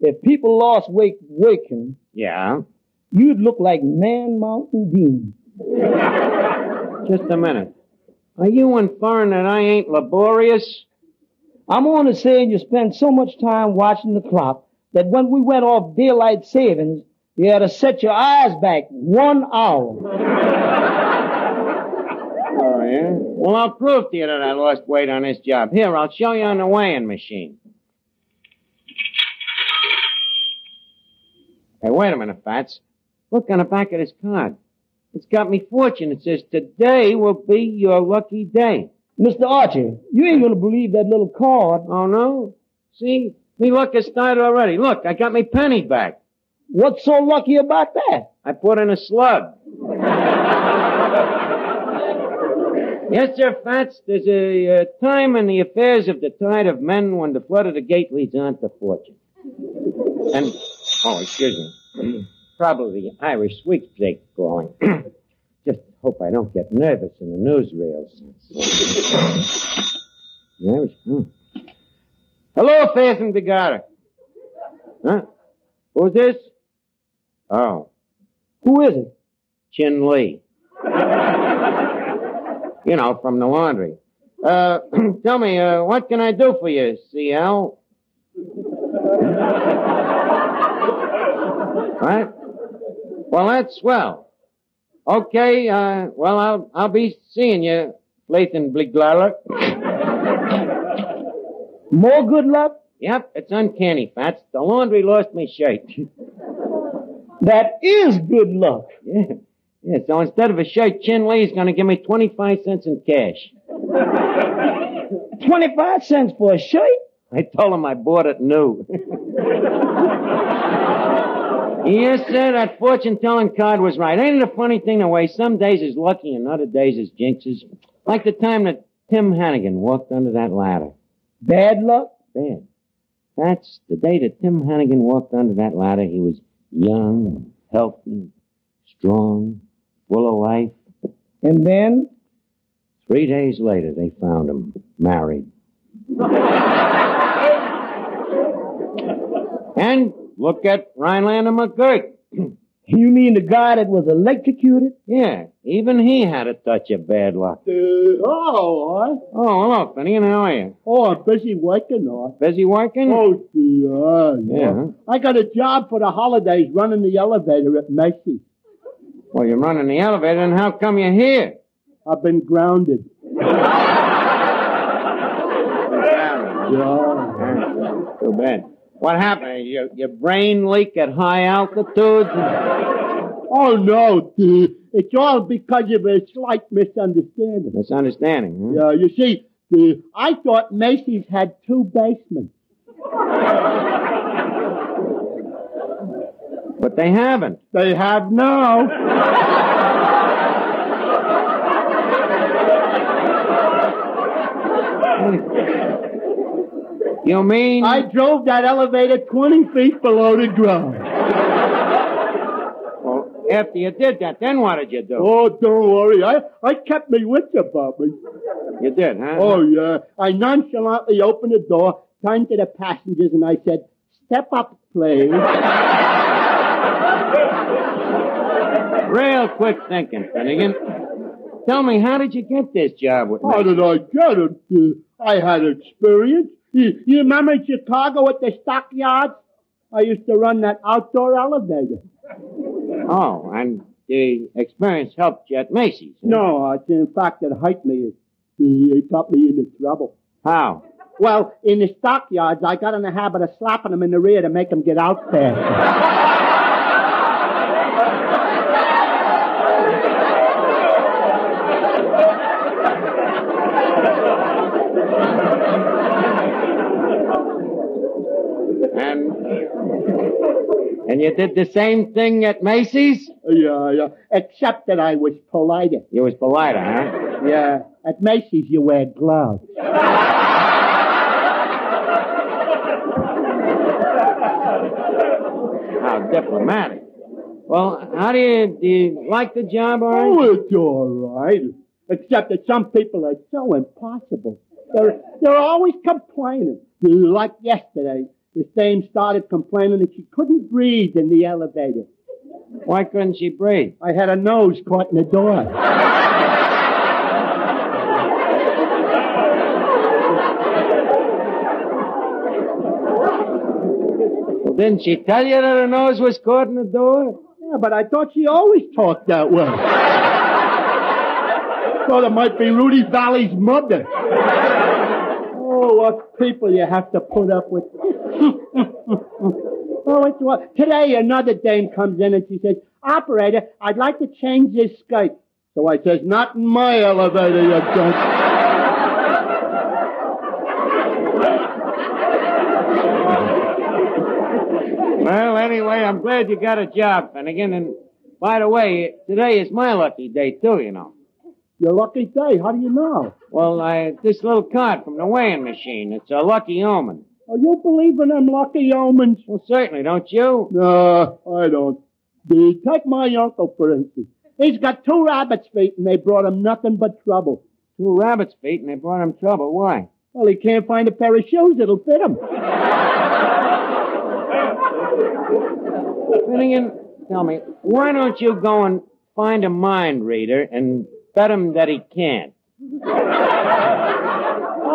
if people lost weight waking, yeah, you'd look like Man Mountain Dean. Just a minute. Are you inferring that I ain't laborious? I'm only saying you spend so much time watching the clock that when we went off daylight savings, you had to set your eyes back 1 hour. Oh, yeah? Well, I'll prove to you that I lost weight on this job. Here, I'll show you on the weighing machine. Hey, wait a minute, Fats. Look on the back of this card. It's got me fortune. It says, today will be your lucky day. Mr. Archie, you ain't going to believe that little card. Oh, no? See, me luck has started already. Look, I got me penny back. What's so lucky about that? I put in a slug. Yes, sir, Fats, there's a time in the affairs of the tide of men when the flood of the gate leads on to fortune. And, oh, excuse me. Probably the Irish sweepstakes going. Just hope I don't get nervous in the newsreels. The Irish, oh. Hello, Faison Begara. Huh? Who's this? Oh. Who is it? Chin Lee. You know, from the laundry. Tell me, what can I do for you, C.L.? What? Well, that's swell. Okay, well, I'll be seeing you, Lathan Bliglarla. More good luck? Yep, it's uncanny, Fats. The laundry lost me shirt. That is good luck. Yeah, so instead of a shirt, Chin Lee's going to give me 25 cents in cash. 25 cents for a shirt? I told him I bought it new. Yes, sir, that fortune-telling card was right. Ain't it a funny thing the way some days is lucky and other days is jinxes? Like the time that Tim Hannigan walked under that ladder. Bad luck? Bad. That's the day that Tim Hannigan walked under that ladder. He was young, healthy, strong, full of life. And then? 3 days later, they found him married. And look at Rhinelander McGurk. You mean the guy that was electrocuted? Yeah, even he had a touch of bad luck. Hello, Finnegan, how are you? Oh, I'm busy working, Busy working? Oh, yeah. I got a job for the holidays running the elevator at Macy's. Well, you're running the elevator, and how come you're here? I've been grounded. Too bad. What happened? Your brain leak at high altitudes? Oh, no, dude. It's all because of a slight misunderstanding. Misunderstanding, huh? Yeah, you see, I thought Macy's had two basements. But they haven't. They have now. You mean? I drove that elevator 20 feet below the ground. Well, after you did that, then what did you do? Oh, don't worry. I kept me wits about me. You did, huh? Oh, yeah. I nonchalantly opened the door, turned to the passengers, and I said, "Step up, please." Real quick thinking, Finnegan. Tell me, how did you get this job with me? How did I get it? I had experience. You remember Chicago at the stockyards? I used to run that outdoor elevator. Oh, and the experience helped you at Macy's? Huh? No, in fact, it hurt me. It got me into trouble. How? Well, in the stockyards, I got in the habit of slapping them in the rear to make them get out faster. And you did the same thing at Macy's? Yeah. Except that I was politer. You was politer, huh? Yeah. At Macy's, you wear gloves. How diplomatic. Well, how do you like the job, all right? Oh, it's all right. Except that some people are so impossible. They're always complaining. Like yesterday. The dame started complaining that she couldn't breathe in the elevator. Why couldn't she breathe? I had a nose caught in the door. Well, didn't she tell you that her nose was caught in the door? Yeah, but I thought she always talked that way. I thought it might be Rudy Valley's mother. Oh, what people you have to put up with. Oh, today another dame comes in and she says, "Operator, I'd like to change this skirt." So I says, "Not in my elevator, you don't." Well, anyway, I'm glad you got a job, Finnegan. And by the way, today is my lucky day, too, you know. Your lucky day? How do you know? Well, this little card from the weighing machine. It's a lucky omen. Oh, you believe in them lucky omens? Well, certainly, don't you? No, I don't. Take my uncle, for instance. He's got two rabbit's feet, and they brought him nothing but trouble. Two rabbit's feet, and they brought him trouble? Why? Well, he can't find a pair of shoes that'll fit him. Finnegan, tell me, why don't you go and find a mind reader and bet him that he can't?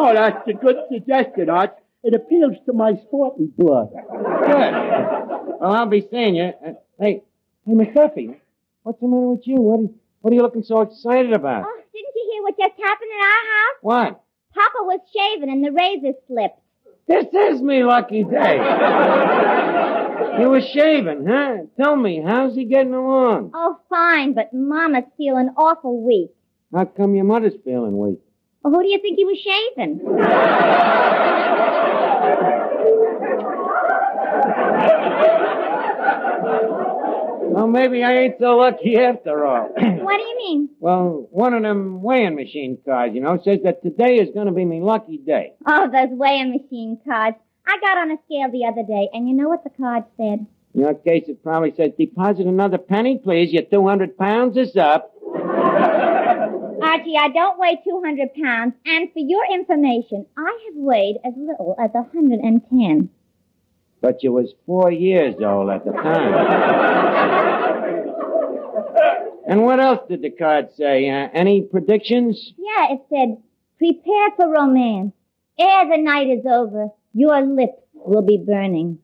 No, that's a good suggestion, Arch. It appeals to my sporting blood. Good. Well, I'll be seeing you. Hey, Miss Duffy, what's the matter with you? What are you looking so excited about? Oh, didn't you hear what just happened in our house? What? Papa was shaving and the razor slipped. This is me lucky day. You were shaving, huh? Tell me, how's he getting along? Oh, fine, but Mama's feeling awful weak. How come your mother's feeling weak? Well, who do you think he was shaving? Well, maybe I ain't so lucky after all. What do you mean? Well, one of them weighing machine cards, says that today is going to be me lucky day. Oh, those weighing machine cards. I got on a scale the other day, and you know what the card said? In your case, it probably says, deposit another penny, please. Your 200 pounds is up. Archie, I don't weigh 200 pounds, and for your information, I have weighed as little as 110. But you was 4 years old at the time. And what else did the card say? Any predictions? Yeah, it said, prepare for romance. Ere the night is over, your lips will be burning.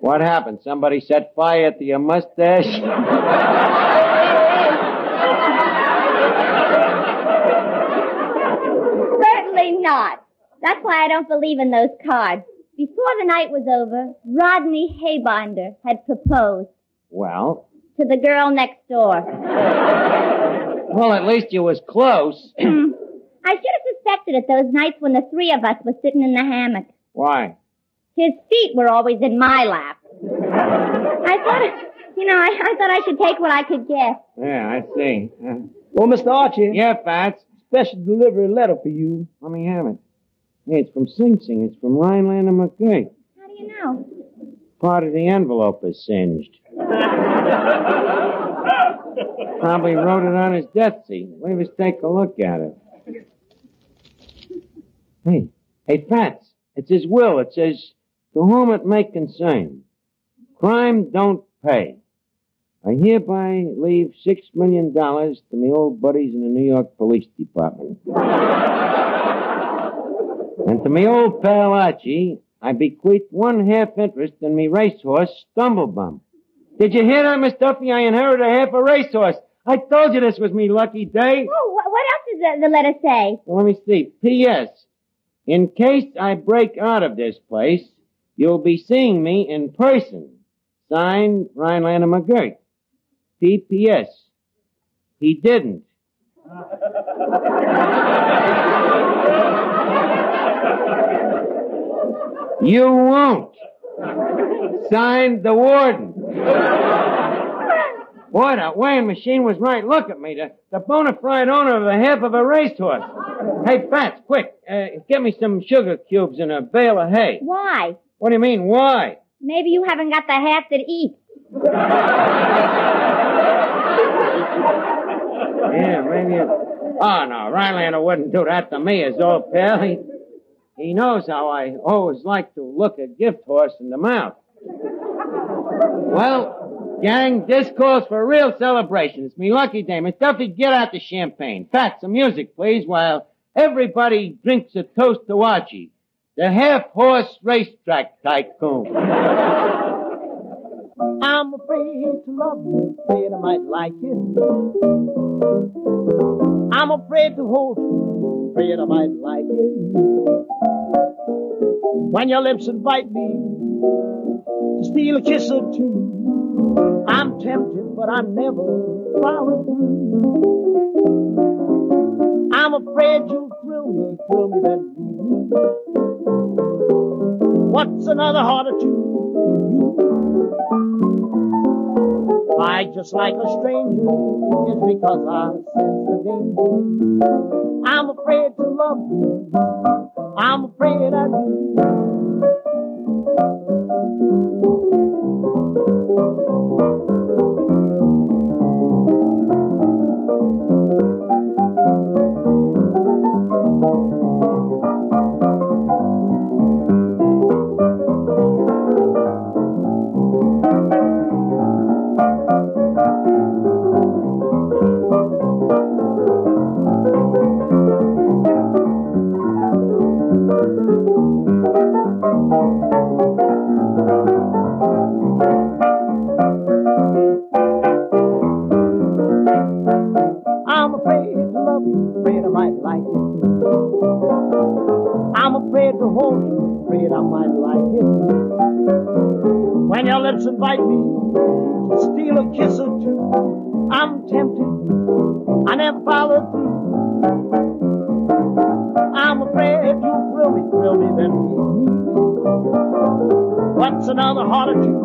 What happened? Somebody set fire to your mustache? Certainly not. That's why I don't believe in those cards. Before the night was over, Rodney Haybinder had proposed. Well? To the girl next door. Well, at least you was close. I should have suspected it those nights when the three of us were sitting in the hammock. Why? His feet were always in my lap. I thought I should take what I could get. Yeah, I see. Well, Mr. Archie. Yeah, Fats? Special delivery letter for you. Let me have it. Hey, it's from Sing Sing. It's from Rhinelander McGurk. How do you know? Part of the envelope is singed. Probably wrote it on his death seat. Let us take a look at it. Hey, Fats, it's his will. It says, to whom it may concern, crime don't pay. I hereby leave $6 million to me old buddies in the New York Police Department. And to me old pal Archie, I bequeath 1/2 interest in me racehorse, Stumblebum. Did you hear that, Miss Duffy? I inherited 1/2 a racehorse. I told you this was me lucky day. Oh, what else does the letter say? Well, let me see. P.S. In case I break out of this place, you'll be seeing me in person. Signed, Rhinelander McGurk. P.P.S. He didn't. You won't. Signed, the warden. Boy, that weighing machine was right. Look at me, the bona fide owner of 1/2 of a racehorse. Hey, Fats, quick, get me some sugar cubes and a bale of hay. Why? What do you mean, why? Maybe you haven't got the 1/2 to eat. Yeah, maybe it... Oh, no, Rhinelander wouldn't do that to me, his old pal. He knows how I always like to look a gift horse in the mouth. Well, gang, this calls for a real celebration. It's me lucky day. Miss Duffy, get out the champagne. Fats, some music, please, while everybody drinks a toast to Archie, the 1/2-horse racetrack tycoon. I'm afraid to love you, afraid I might like you. I'm afraid to hold you, afraid I might like you. When your lips invite me to steal a kiss or two, I'm tempted, but I never follow through. I'm afraid you'll thrill me, then leave me. What's another heart or two? I just like a stranger, it's because I sense the danger. I'm afraid to love you, I'm afraid I do. I'm afraid to love you, afraid I might like it. I'm afraid to hold you, afraid I might like it. When your lips invite me to steal a kiss or two, I'm tempted, I never follow through. I'm afraid you thrill me, then leave me. What's another heart or two?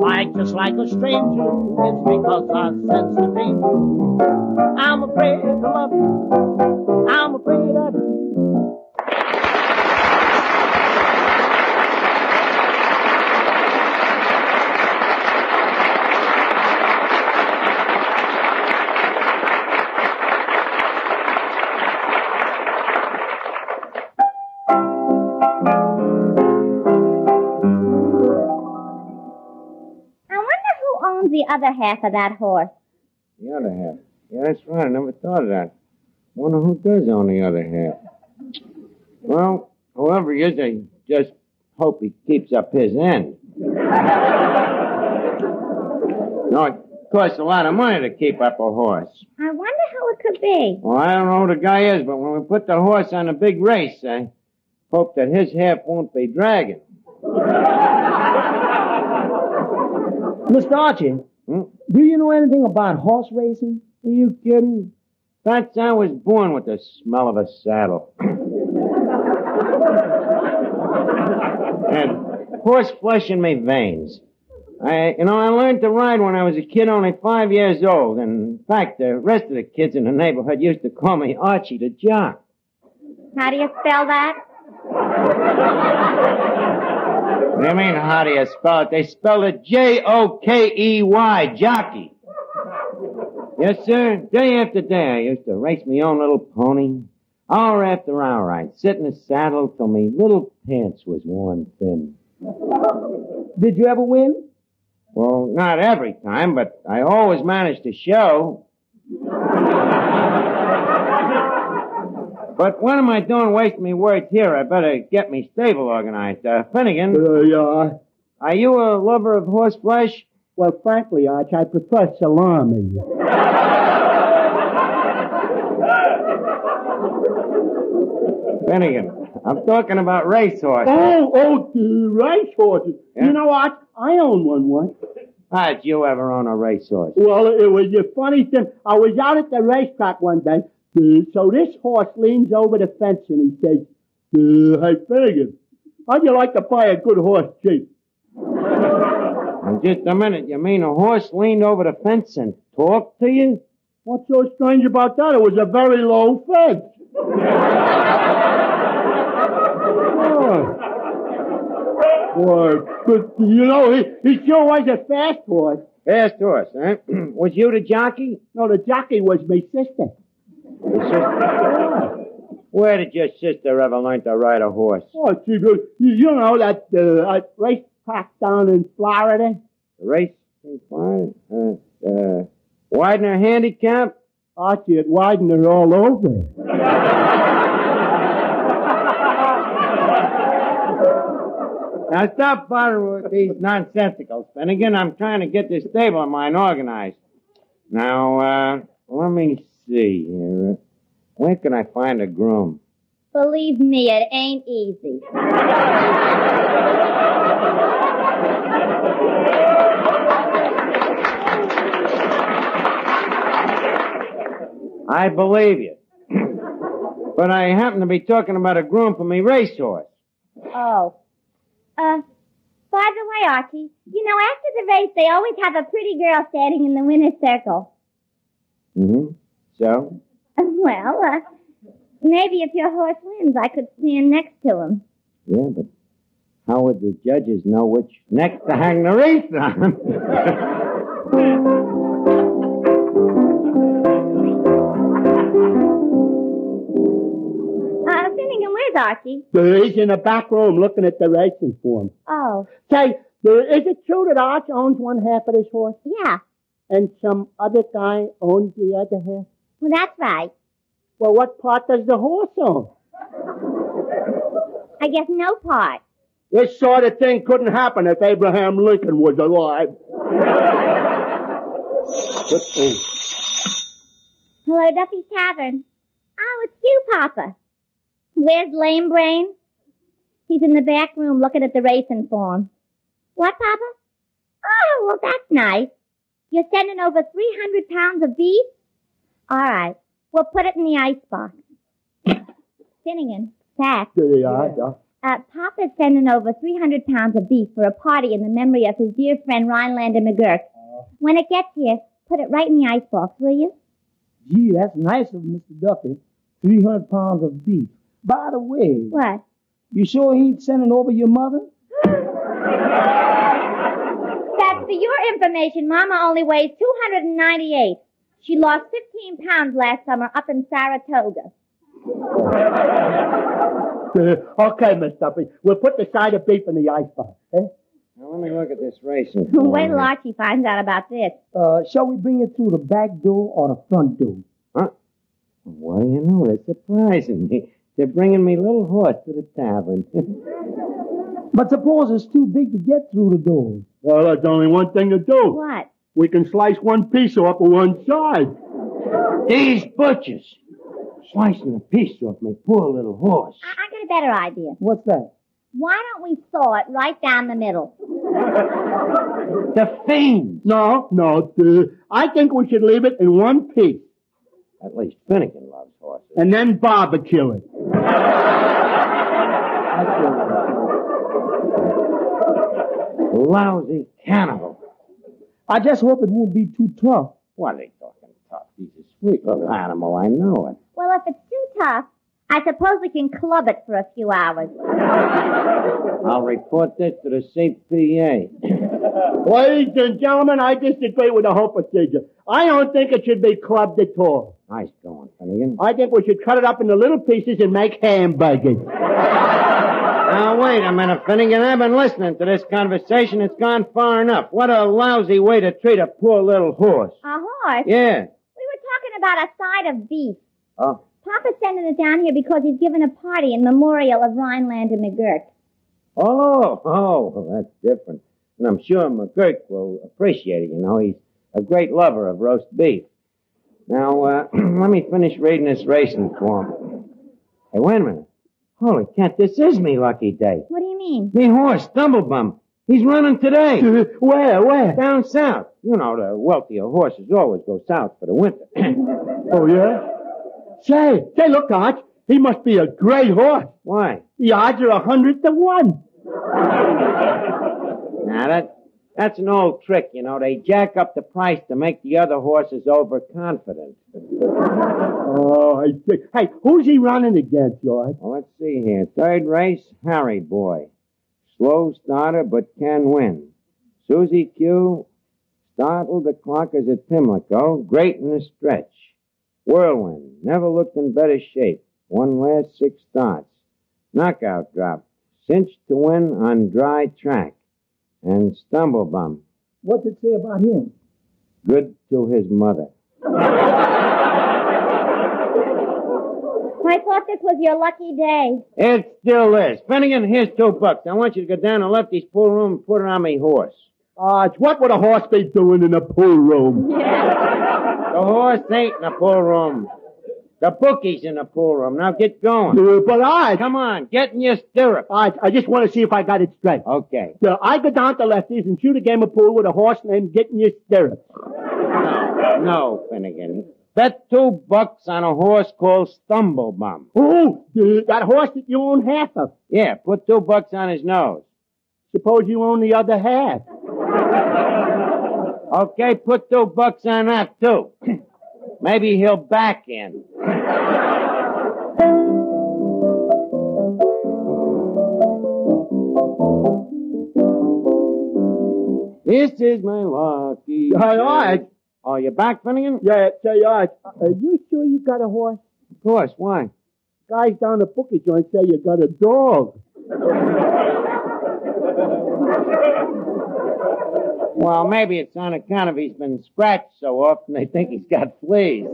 Like, just like a stranger, it's because I sense the danger. I'm afraid to love you. I'm afraid I do. The other half of that horse. The other half? Yeah, that's right. I never thought of that. Wonder who does own the other half. Well, whoever he is, I just hope he keeps up his end. No, it costs a lot of money to keep up a horse. I wonder who it could be. Well, I don't know who the guy is, but when we put the horse on a big race, I hope that his half won't be dragging. Mr. Archie, do you know anything about horse racing? Are you kidding? Fats, I was born with the smell of a saddle. And horse flesh in my veins. I learned to ride when I was a kid only 5 years old. And in fact, the rest of the kids in the neighborhood used to call me Archie the Jock. How do you spell that? What do you mean, how do you spell it? They spell it J-O-K-E-Y, jockey. Yes, sir. Day after day, I used to race my own little pony. Hour after hour, I'd sit in the saddle till my little pants was worn thin. Did you ever win? Well, not every time, but I always managed to show. But what am I doing wasting me words here? I better get me stable organized. Finnegan? Yeah? Are you a lover of horse flesh? Well, frankly, Arch, I prefer salami. Finnegan, I'm talking about racehorses. Racehorses. Yeah? You know what? I own one once. How'd you ever own a racehorse? Well, it was a funny thing. I was out at the racetrack one day. So this horse leans over the fence and he says, hey, Finnegan, how'd you like to buy a good horse cheap? In just a minute, you mean a horse leaned over the fence and talked to you? What's so strange about that? It was a very low fence. But, you know, he sure was a fast horse. Fast horse, huh? Was you the jockey? No, the jockey was my sister. Where did your sister ever learn to ride a horse? Oh, she did. You know that race track down in Florida? The race in Florida? Widener handicap? Archie, it widened her all over. Now stop bothering with these nonsensicals, Finnegan. I'm trying to get this stable of mine organized. Now, let me see. See here. Where can I find a groom? Believe me, it ain't easy. I believe you. But I happen to be talking about a groom for me racehorse. Oh. By the way, Archie, you know, after the race, they always have a pretty girl standing in the winner's circle. Mm-hmm. So? Well, maybe if your horse wins, I could stand next to him. Yeah, but how would the judges know which neck to hang the race on? Finnegan, where's Archie? He's in the back room looking at the racing form. Oh. Say, is it true that Arch owns one half of this horse? Yeah. And some other guy owns the other half? Well, that's right. Well, what part does the horse own? I guess no part. This sort of thing couldn't happen if Abraham Lincoln was alive. What is? Hello, Duffy's Tavern. Oh, it's you, Papa. Where's Lame Brain? He's in the back room looking at the racing form. What, Papa? Oh, well, that's nice. You're sending over 300 pounds of beef? All right. We'll put it in the icebox. Finnegan, Fats. Here they are, yeah. Papa's sending over 300 pounds of beef for a party in the memory of his dear friend Rhinelander McGurk. When it gets here, put it right in the icebox, will you? Gee, that's nice of Mr. Duffy. 300 pounds of beef. By the way... What? You sure he ain't sending over your mother? That's for your information. Mama only weighs 298. She lost 15 pounds last summer up in Saratoga. Okay, Miss Duffy. We'll put the side of beef in the icebox, eh? Now, let me look at this racing. Wait till Archie finds out about this. Shall we bring it through the back door or the front door? Huh? Well, you know, it's surprising me. They're bringing me little horse to the tavern. But suppose it's too big to get through the door. Well, there's only one thing to do. What? We can slice one piece off of one side. These butchers. Slicing a piece off my poor little horse. I got a better idea. What's that? Why don't we saw it right down the middle? The fiend. No. I think we should leave it in one piece. At least Finnegan loves horses. And then barbecue it. Lousy cannibal. I just hope it won't be too tough. Why are they talking tough? He's a sweet little animal, I know it. Well, if it's too tough, I suppose we can club it for a few hours. I'll report this to the CPA. Ladies and gentlemen, I disagree with the whole procedure. I don't think it should be clubbed at all. Nice going, Finnegan. I think we should cut it up into little pieces and make hamburgers. Now, wait a minute, Finnegan. I've been listening to this conversation. It's gone far enough. What a lousy way to treat a poor little horse. A horse? Yeah. We were talking about a side of beef. Oh. Papa's sending it down here because he's given a party in memorial of Rhinelander McGurk. Oh, that's different. And I'm sure McGurk will appreciate it, you know. He's a great lover of roast beef. Now, let me finish reading this racing form. Hey, wait a minute. Holy cat, this is me lucky day. What do you mean? Me horse, Stumblebum. He's running today. Where? Down south. You know, the wealthier horses always go south for the winter. Oh, yeah? Say, look, Arch. He must be a great horse. Why? The odds are 100 to 1. Now, that's an old trick, you know. They jack up the price to make the other horses overconfident. Oh, I see. Hey, who's he running against, George? Well, let's see here. Third race, Harry Boy. Slow starter, but can win. Susie Q. Startled the clockers at Pimlico. Great in the stretch. Whirlwind, never looked in better shape. Won last 6 starts. Knockout drop, cinched to win on dry track. And Stumblebum. What's it say about him? Good to his mother. I thought this was your lucky day. It still is. Finnegan, here's $2. I want you to go down to Lefty's pool room and put her on my horse. What would a horse be doing in a pool room? The horse ain't in the pool room. The bookie's in the pool room. Now get going. But I... Come on, get in your stirrup. I just want to see if I got it straight. Okay. So I go down to Lefty's and shoot a game of pool with a horse named Get in Your Stirrup. No, Finnegan. Bet $2 on a horse called Stumblebum. Oh, that horse that you own half of. Yeah, put $2 on his nose. Suppose you own the other half. Okay, put $2 on that, too. Maybe he'll back in. This is my lucky... All right. Are you back, Finnegan? Yeah, say, all right. Are you sure you got a horse? Of course, why? Guys down the bookie joint say you got a dog. Well, maybe it's on account of he's been scratched so often they think he's got fleas.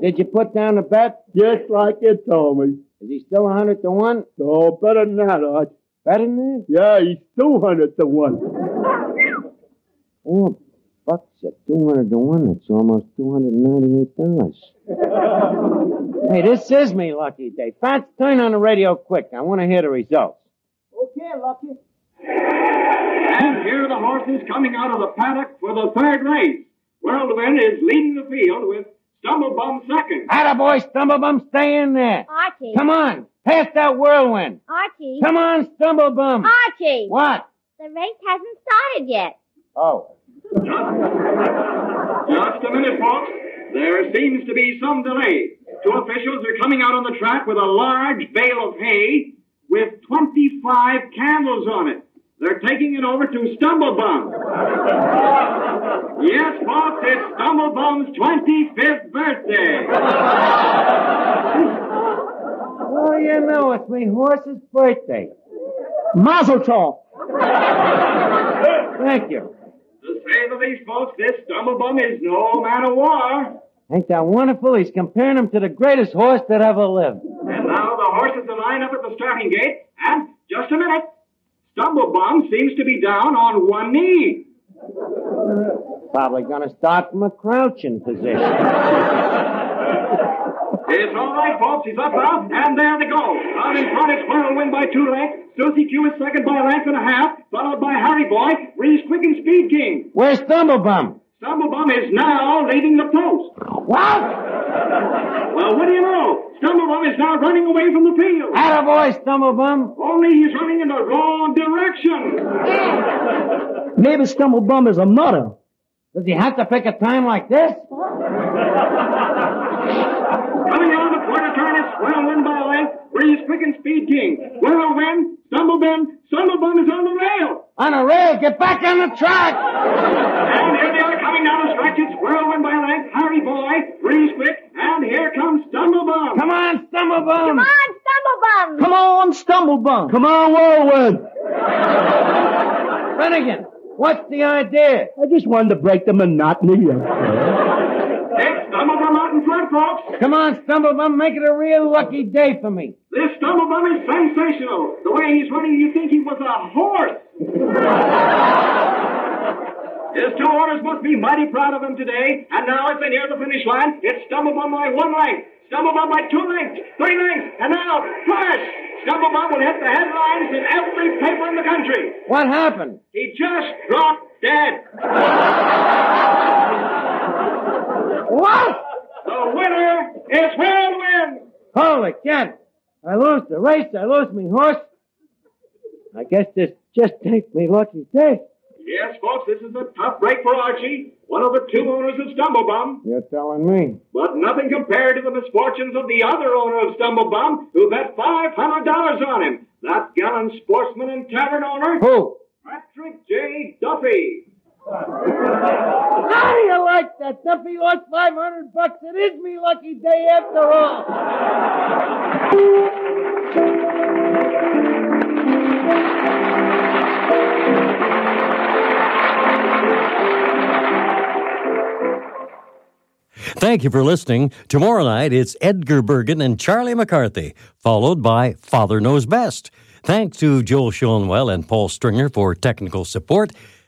Did you put down the bet? Just like you told me. Is he still 100 to 1? Oh, better than that, Arch. Better than that? Yeah, he's 200 to 1. Oh, $200 bucks at 200 to 1. It's almost $298. Hey, this is me lucky day. Fats, turn on the radio quick. I want to hear the results. Okay, Lucky. And here are the horses coming out of the paddock for the third race. Whirlwind is leading the field with Stumblebum second. Attaboy, Stumblebum, stay in there. Archie. Come on, pass that Whirlwind. Archie. Come on, Stumblebum. Archie. What? The race hasn't started yet. Oh. Just a minute, folks. There seems to be some delay. Two officials are coming out on the track with a large bale of hay with 25 candles on it. They're taking it over to Stumblebum. Yes, folks, it's Stumblebum's 25th birthday. Well, you know, it's my horse's birthday. Mazel tov. Thank you. To say the least, folks, this Stumblebum is no man of war. Ain't that wonderful? He's comparing him to the greatest horse that ever lived. And now the horses are lined up at the starting gate, and just a minute, Stumblebum seems to be down on one knee. Probably going to start from a crouching position. It's all right, folks. He's up now, and there they go. Out in front is Whirlwind by 2 lengths. Susie Q is second by a length and a half, followed by Harry Boy, Reese Quick and Speed King. Where's Stumblebum? Stumblebum is now leading the post. What? Well, what do you know? Stumblebum is now running away from the field. Attaboy, Stumblebum. Only he's running in the wrong direction. Maybe Stumblebum is a nutter. Does he have to pick a time like this? Coming out of the quarter turn is Whirlwind by a length, Reese Quick and Speed King. Whirlwind, Stumblebum is on the rail. On the rail? Get back on the track. And here they are coming down the stretch. It's Whirlwind by a length, Harry Boy, Reese Quick, and here comes Stumblebum. Come on, Stumblebum. Come on, Stumblebum. Come on, Stumblebum. Come on, Whirlwind. Finnegan, what's the idea? I just wanted to break the monotony of... Stumblebum out in front, folks. Come on, Stumblebum, make it a real lucky day for me. This Stumblebum is sensational. The way he's running, you think he was a horse. His two owners must be mighty proud of him today. And now as they near the finish line, it's Stumblebum by 1 length, Stumblebum by 2 lengths, 3 lengths, and now flash! Stumblebum will hit the headlines in every paper in the country. What happened? He just dropped dead. What? The winner is Whirlwind. Holy cat. I lose the race. I lose me horse. I guess this just ain't me lucky day. Yes, folks, this is a tough break for Archie, one of the two owners of Stumblebum. You're telling me. But nothing compared to the misfortunes of the other owner of Stumblebum, who bet $500 on him. That gallant sportsman and tavern owner. Who? Patrick J. Duffy. How do you like that? Duffy lost $500. It is me lucky day after all. Thank you for listening. Tomorrow night, it's Edgar Bergen and Charlie McCarthy, followed by Father Knows Best. Thanks to Joel Schoenwell and Paul Stringer for technical support.